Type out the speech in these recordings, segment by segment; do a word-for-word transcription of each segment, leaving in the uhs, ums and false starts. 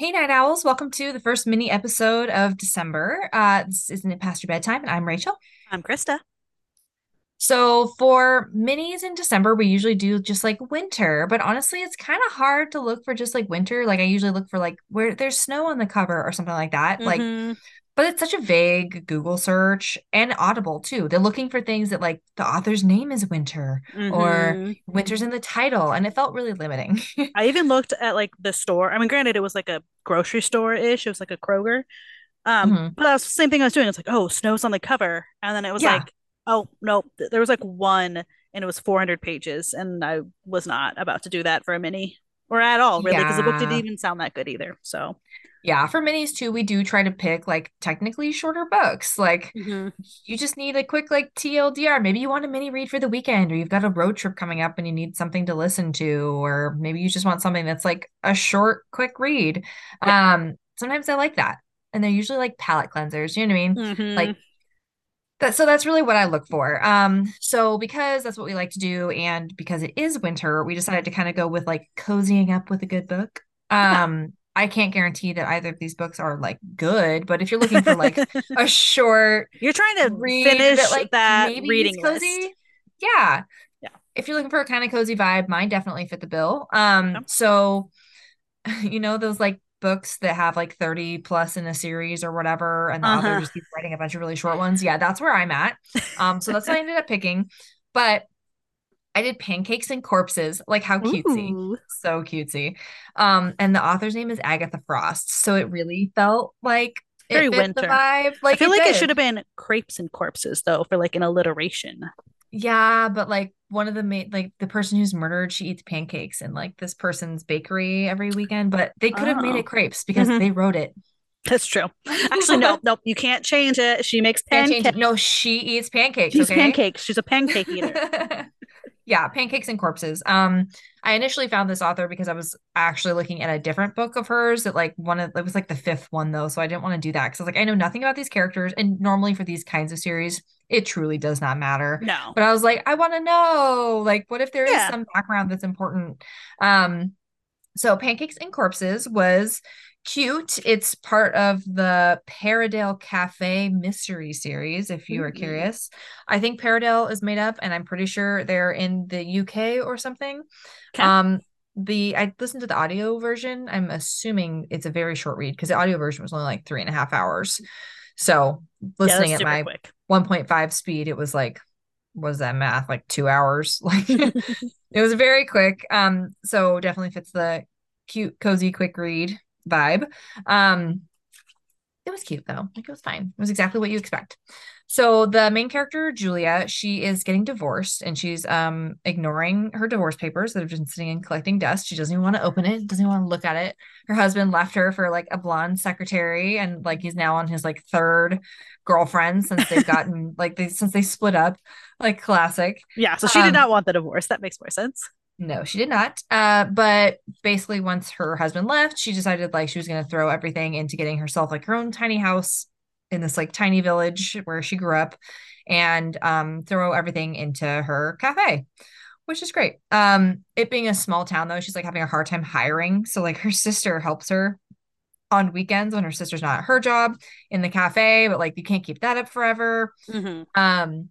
Hey, Night Owls. Welcome to the first mini episode of December. Uh, this isn't it past your bedtime, and I'm Rachel. I'm Krista. So for minis in December, we usually do just like winter, but honestly, it's kind of hard to look for just like winter. Like I usually look for like where there's snow on the cover or something like that. Mm-hmm. Like, but it's such a vague Google search and Audible too. They're looking for things that like the author's name is Winter mm-hmm. or Winter's in the title. And it felt really limiting. I even looked at like the store. I mean, granted, it was like a grocery store ish. It was like a Kroger. Um, mm-hmm. But that's the same thing I was doing. It's like, oh, snow's on the cover. And then it was yeah. like, oh, no, there was like one and it was four hundred pages. And I was not about to do that for a mini. Or at all, really, because yeah. the book didn't even sound that good either. So, yeah, for minis too, we do try to pick like technically shorter books. Like mm-hmm. you just need a quick like T L D R. Maybe you want a mini read for the weekend, or you've got a road trip coming up and you need something to listen to, or maybe you just want something that's like a short, quick read. Yeah. Um, sometimes I like that, and they're usually like palate cleansers. You know what I mean? Mm-hmm. Like. That, so that's really what I look for. Um, so because that's what we like to do, and because it is winter, we decided to kind of go with like cozying up with a good book. Um, yeah. I can't guarantee that either of these books are like good, but if you're looking for like a short, you're trying to read finish that, like, that maybe reading it's cozy. List. Yeah, yeah. If you're looking for a kind of cozy vibe, mine definitely fit the bill. Um, yeah. So you know those like. Books that have like thirty plus in a series or whatever, and the uh-huh. author just keeps writing a bunch of really short ones. Yeah, that's where I'm at. Um, so that's what I ended up picking. But I did Pancakes and Corpses, like how cutesy, Ooh. so cutesy. Um, and the author's name is Agatha Frost, so it really felt like it very fit winter the vibe. Like I feel it like did. It should have been Crepes and Corpses though, for like an alliteration. Yeah, but like one of the main, like the person who's murdered, she eats pancakes in like this person's bakery every weekend, but they could have oh. made it crepes because mm-hmm. they wrote it. That's true. Actually, no, nope, you can't change it. She makes pancakes. No, she eats pancakes. She's okay? pancakes. She's a pancake eater. Yeah, Pancakes and Corpses. Um, I initially found this author because I was actually looking at a different book of hers that like one of, it was like the fifth one though, so I didn't want to do that because I was like, I know nothing about these characters, and normally for these kinds of series, it truly does not matter. No. But I was like, I want to know, like, what if there yeah. is some background that's important? Um, so Pancakes and Corpses was cute. It's part of the Paradale Cafe mystery series, if you mm-hmm. are curious. I think Paradale is made up, and I'm pretty sure they're in the U K or something. Okay. Um, the I listened to the audio version. I'm assuming it's a very short read because the audio version was only like three and a half hours. So listening yeah, at my quick. one point five speed, it was like, what is that math? Like two hours. Like it was very quick. Um, so definitely fits the cute, cozy, quick read vibe. Um, it was cute though. Like it was fine. It was exactly what you expect. So the main character, Julia, she is getting divorced, and she's um ignoring her divorce papers that have been sitting and collecting dust. She doesn't even want to open it, doesn't want to look at it. Her husband left her for like a blonde secretary, and like he's now on his like third girlfriend since they've gotten like they since they split up. Like classic. Yeah. So she um, did not want the divorce. That makes more sense. No, she did not. Uh, but basically once her husband left, she decided like she was gonna throw everything into getting herself like her own tiny house in this like tiny village where she grew up, and um, throw everything into her cafe, which is great. Um, it being a small town though, she's like having a hard time hiring. So like her sister helps her on weekends when her sister's not at her job in the cafe, but like, you can't keep that up forever. Mm-hmm. Um,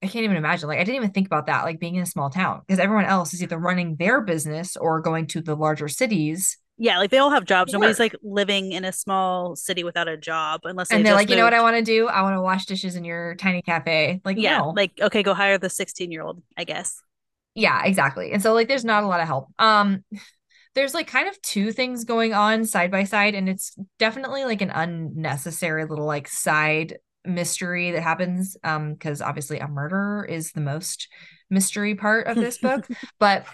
I can't even imagine. Like, I didn't even think about that, like being in a small town, because everyone else is either running their business or going to the larger cities. Yeah, like they all have jobs. Nobody's like living in a small city without a job, unless and they're like, you know what I want to do? I want to wash dishes in your tiny cafe. Like, yeah, no. Like okay, go hire the sixteen year old, I guess. Yeah, exactly. And so like, there's not a lot of help. Um, there's like kind of two things going on side by side, and it's definitely like an unnecessary little like side mystery that happens. Um, because obviously a murder is the most mystery part of this book, but.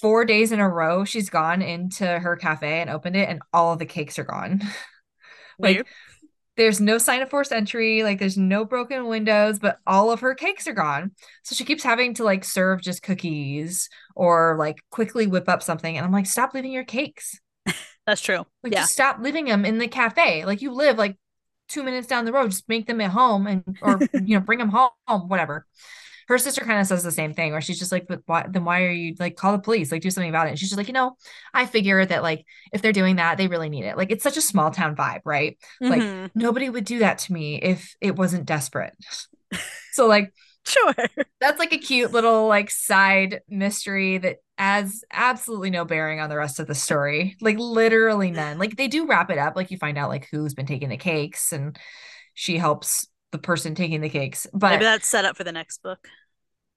Four days in a row, she's gone into her cafe and opened it, and all of the cakes are gone. Like, Weird. There's no sign of forced entry. Like, there's no broken windows, but all of her cakes are gone. So she keeps having to, like, serve just cookies or, like, quickly whip up something. And I'm like, stop leaving your cakes. That's true. Like, yeah. Just stop leaving them in the cafe. Like, you live, like, two minutes down the road. Just make them at home and, or, you know, bring them home, whatever. her sister kind of says the same thing, where she's just like, but why, then why are you like, call the police, like do something about it. And she's just like, you know, I figure that like, if they're doing that, they really need it. Like, it's such a small town vibe, right? Mm-hmm. Like nobody would do that to me if it wasn't desperate. So like, sure. That's like a cute little like side mystery that has absolutely no bearing on the rest of the story. Like literally none. Like they do wrap it up. Like you find out like who's been taking the cakes and she helps the person taking the cakes. But maybe that's set up for the next book.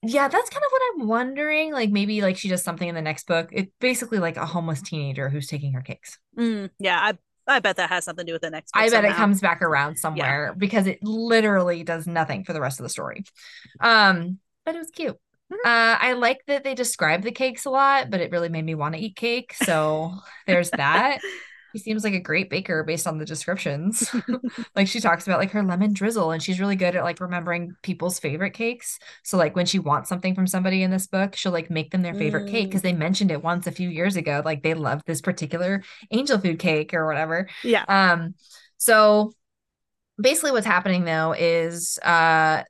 Yeah, that's kind of what I'm wondering. Like maybe like she does something in the next book. It's basically like a homeless teenager who's taking her cakes. Mm, yeah, I I bet that has something to do with the next book. I bet somehow. It comes back around somewhere, yeah. Because it literally does nothing for the rest of the story. Um, but it was cute. Mm-hmm. Uh, I like that they describe the cakes a lot, but it really made me want to eat cake. So there's that. He seems like a great baker based on the descriptions. Like she talks about like her lemon drizzle, and she's really good at like remembering people's favorite cakes. So like when she wants something from somebody in this book, she'll like make them their favorite mm. cake because they mentioned it once a few years ago. Like they loved this particular angel food cake or whatever. Yeah. Um. So basically what's happening though is uh,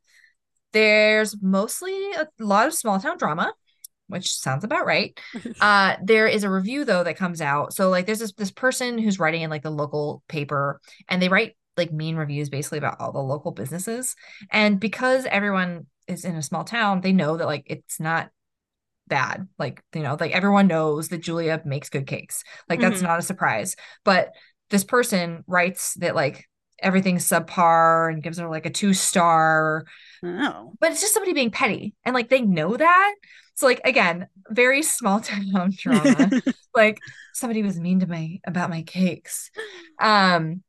there's mostly a lot of small town drama, which sounds about right. Uh, there is a review though that comes out. So like there's this this person who's writing in like the local paper, and they write like mean reviews basically about all the local businesses. And because everyone is in a small town, they know that like it's not bad. Like, you know, like everyone knows that Julia makes good cakes. Like that's mm-hmm. not a surprise. But this person writes that like everything's subpar and gives her like a two star. Oh. But it's just somebody being petty, and like they know that. So like, again, very small town drama. Like somebody was mean to me about my cakes. Um,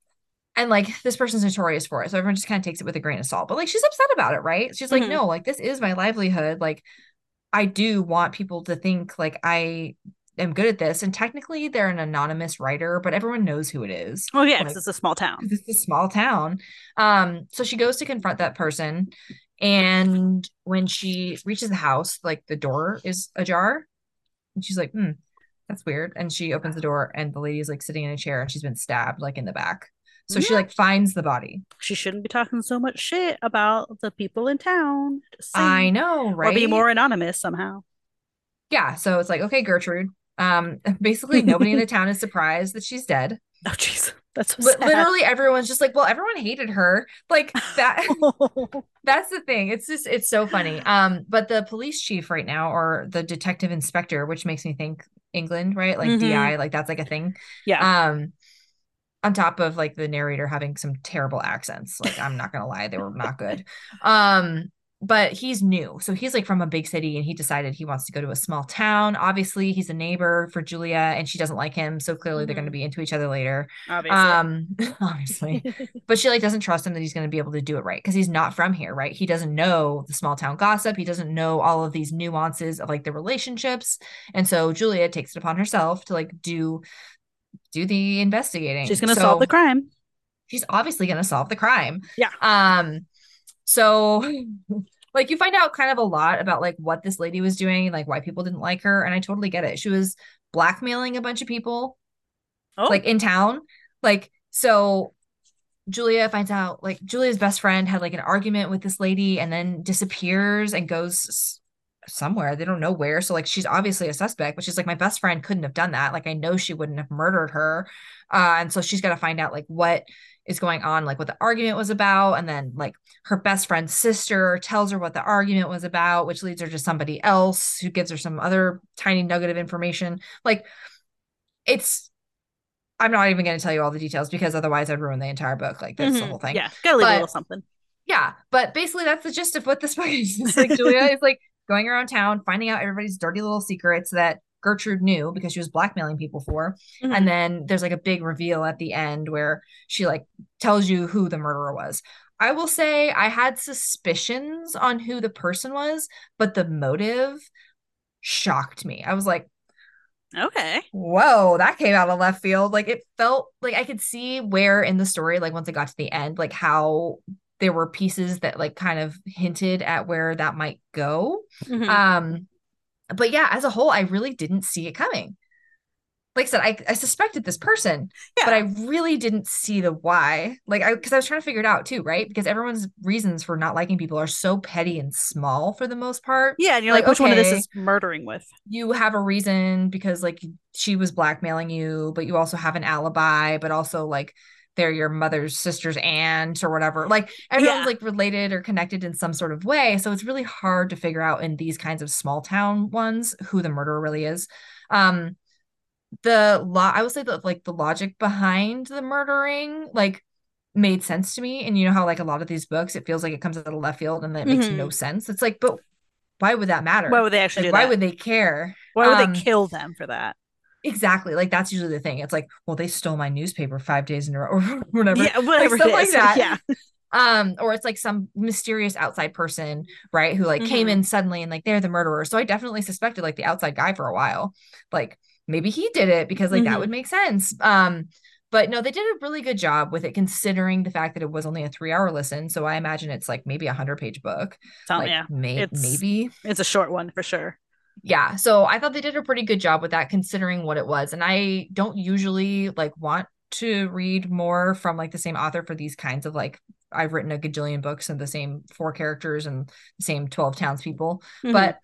and like this person's notorious for it. So everyone just kind of takes it with a grain of salt, but like, she's upset about it. Right. She's mm-hmm. like, no, like this is my livelihood. Like I do want people to think like I am good at this. And technically they're an anonymous writer, but everyone knows who it is. Oh yeah. Like, 'cause it's a small town. 'Cause it's a small town. Um, so she goes to confront that person. And when she reaches the house, like the door is ajar, and she's like, hmm, that's weird. And she opens the door, and the lady's like sitting in a chair, and she's been stabbed like in the back. So yeah. She like finds the body. She shouldn't be talking so much shit about the people in town. I know, right? Or be more anonymous somehow. Yeah. So it's like, okay, Gertrude. Um, basically nobody in the town is surprised that she's dead. Oh, jeez. That's so sad. Literally everyone's just like, well, everyone hated her. Like that. That's the thing. It's just, it's so funny. Um, but the police chief right now, or the detective inspector, which makes me think England, right? Like mm-hmm. D I, like that's like a thing. Yeah. Um, on top of like the narrator having some terrible accents. Like, I'm not going to lie. They were not good. Um, But he's new. So he's like from a big city, and he decided he wants to go to a small town. Obviously, he's a neighbor for Julia, and she doesn't like him. So clearly mm-hmm. they're going to be into each other later. Obviously. Um, obviously. But she like doesn't trust him that he's going to be able to do it right, because he's not from here, right? He doesn't know the small town gossip. He doesn't know all of these nuances of like the relationships. And so Julia takes it upon herself to like do do the investigating. She's going to so solve the crime. She's obviously going to solve the crime. Yeah. Um. So like you find out kind of a lot about like what this lady was doing, like why people didn't like her. And I totally get it. She was blackmailing a bunch of people oh. like in town. Like, so Julia finds out like Julia's best friend had like an argument with this lady and then disappears and goes somewhere. They don't know where. So like, she's obviously a suspect, but she's like, my best friend couldn't have done that. Like, I know she wouldn't have murdered her. Uh, and so she's got to find out like what is going on, like what the argument was about. And then like her best friend's sister tells her what the argument was about, which leads her to somebody else who gives her some other tiny nugget of information. Like it's, I'm not even going to tell you all the details, because otherwise I'd ruin the entire book. Like that's mm-hmm. the whole thing. Yeah. Gotta leave but, a little something. Yeah. But basically that's the gist of what this book is. It's like Julia is like going around town, finding out everybody's dirty little secrets that Gertrude knew because she was blackmailing people for. Mm-hmm. And then there's like a big reveal at the end where she like tells you who the murderer was. I will say I had suspicions on who the person was, but the motive shocked me. I was like, okay, whoa, that came out of left field. Like it felt like I could see where in the story, like once it got to the end, like how there were pieces that like kind of hinted at where that might go. Mm-hmm. Um, But yeah, as a whole, I really didn't see it coming. like I said, I, I suspected this person, yeah. but I really didn't see the why. Like I, cause I was trying to figure it out too. Right. Because everyone's reasons for not liking people are so petty and small for the most part. Yeah. And you're like, like which okay, one of this is murdering with? You have a reason because like she was blackmailing you, but you also have an alibi, but also like they're your mother's sister's aunt or whatever. Like everyone's yeah. like related or connected in some sort of way. So it's really hard to figure out in these kinds of small town ones, who the murderer really is. Um, The law, lo- I would say that like the logic behind the murdering like made sense to me. And you know how like a lot of these books, it feels like it comes out of left field and that mm-hmm. makes no sense. It's like, but why would that matter? Why would they actually like, do why that? Why would they care? Why would um, they kill them for that? Exactly. Like that's usually the thing. It's like, well, they stole my newspaper five days in a row or whatever. Yeah, whatever. Like, stuff like that. Yeah. Um, or it's like some mysterious outside person, right? Who like mm-hmm. came in suddenly and like they're the murderer. So I definitely suspected like the outside guy for a while. Like maybe he did it because like mm-hmm. that would make sense. Um, but no, they did a really good job with it considering the fact that it was only a three hour listen. So I imagine it's like maybe a hundred page book. Some, like, yeah. may- it's, maybe it's a short one for sure. Yeah. So I thought they did a pretty good job with that considering what it was. And I don't usually like want to read more from like the same author for these kinds of like, I've written a gajillion books and the same four characters and the same twelve townspeople, mm-hmm. but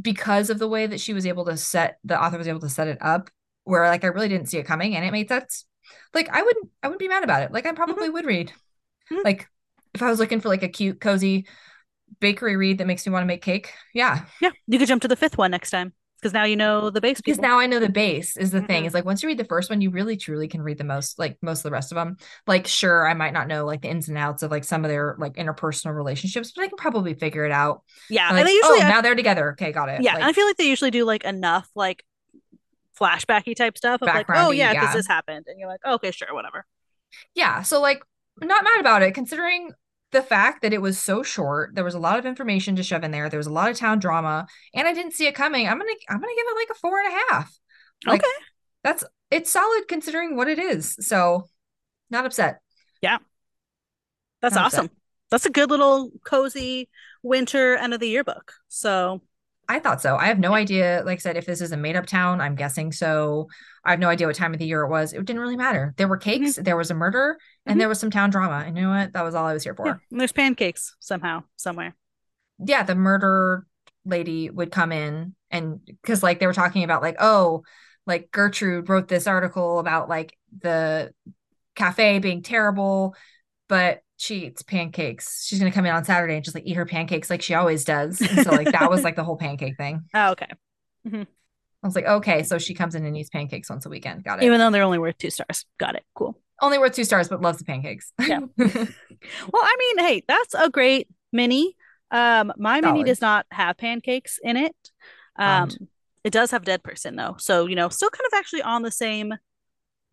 because of the way that she was able to set the author was able to set it up where like I really didn't see it coming and it made sense. Like I wouldn't I wouldn't be mad about it. Like I probably mm-hmm. would read mm-hmm. like if I was looking for like a cute cozy bakery read that makes me want to make cake. Yeah. Yeah. You could jump to the fifth one next time because now you know the base. Because now I know the base is the mm-hmm. thing. It's like once you read the first one you really truly can read the most like most of the rest of them. Like sure I might not know like the ins and outs of like some of their like interpersonal relationships but I can probably figure it out. Yeah. And, like, and they usually oh, I, now they're together. Okay, got it. Yeah. Like, I feel like they usually do like enough like flashbacky type stuff of like oh yeah, yeah. this has happened and you're like oh, okay sure whatever. Yeah. So like not mad about it considering the fact that it was so short, there was a lot of information to shove in there. There was a lot of town drama, and I didn't see it coming. I'm gonna, I'm gonna give it like a four and a half. Like, okay, that's it's solid considering what it is. So, not upset. Yeah, that's not awesome. Upset. That's a good little cozy winter end of the year book. So, I thought so. I have no idea. Like I said, if this is a made up town, I'm guessing so. I have no idea what time of the year it was. It didn't really matter. There were cakes, mm-hmm. there was a murder, and mm-hmm. there was some town drama. And you know what? That was all I was here for. Yeah. And there's pancakes somehow, somewhere. Yeah, the murder lady would come in and because like they were talking about like, oh, like Gertrude wrote this article about like the cafe being terrible, but she eats pancakes. She's going to come in on Saturday and just like eat her pancakes like she always does. And so like that was like the whole pancake thing. Oh, okay. Mm-hmm. I was like, okay, so she comes in and eats pancakes once a weekend. Got it. Even though they're only worth two stars. Got it. Cool. Only worth two stars, but loves the pancakes. Yeah. Well, I mean, hey, that's a great mini. Um, my Solid. mini does not have pancakes in it. Um, and... It does have a dead person though. So, you know, still kind of actually on the same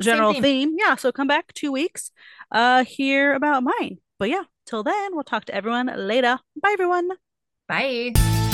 general same theme. theme. Yeah. So come back two weeks, uh, hear about mine. But yeah, till then, we'll talk to everyone later. Bye, everyone. Bye.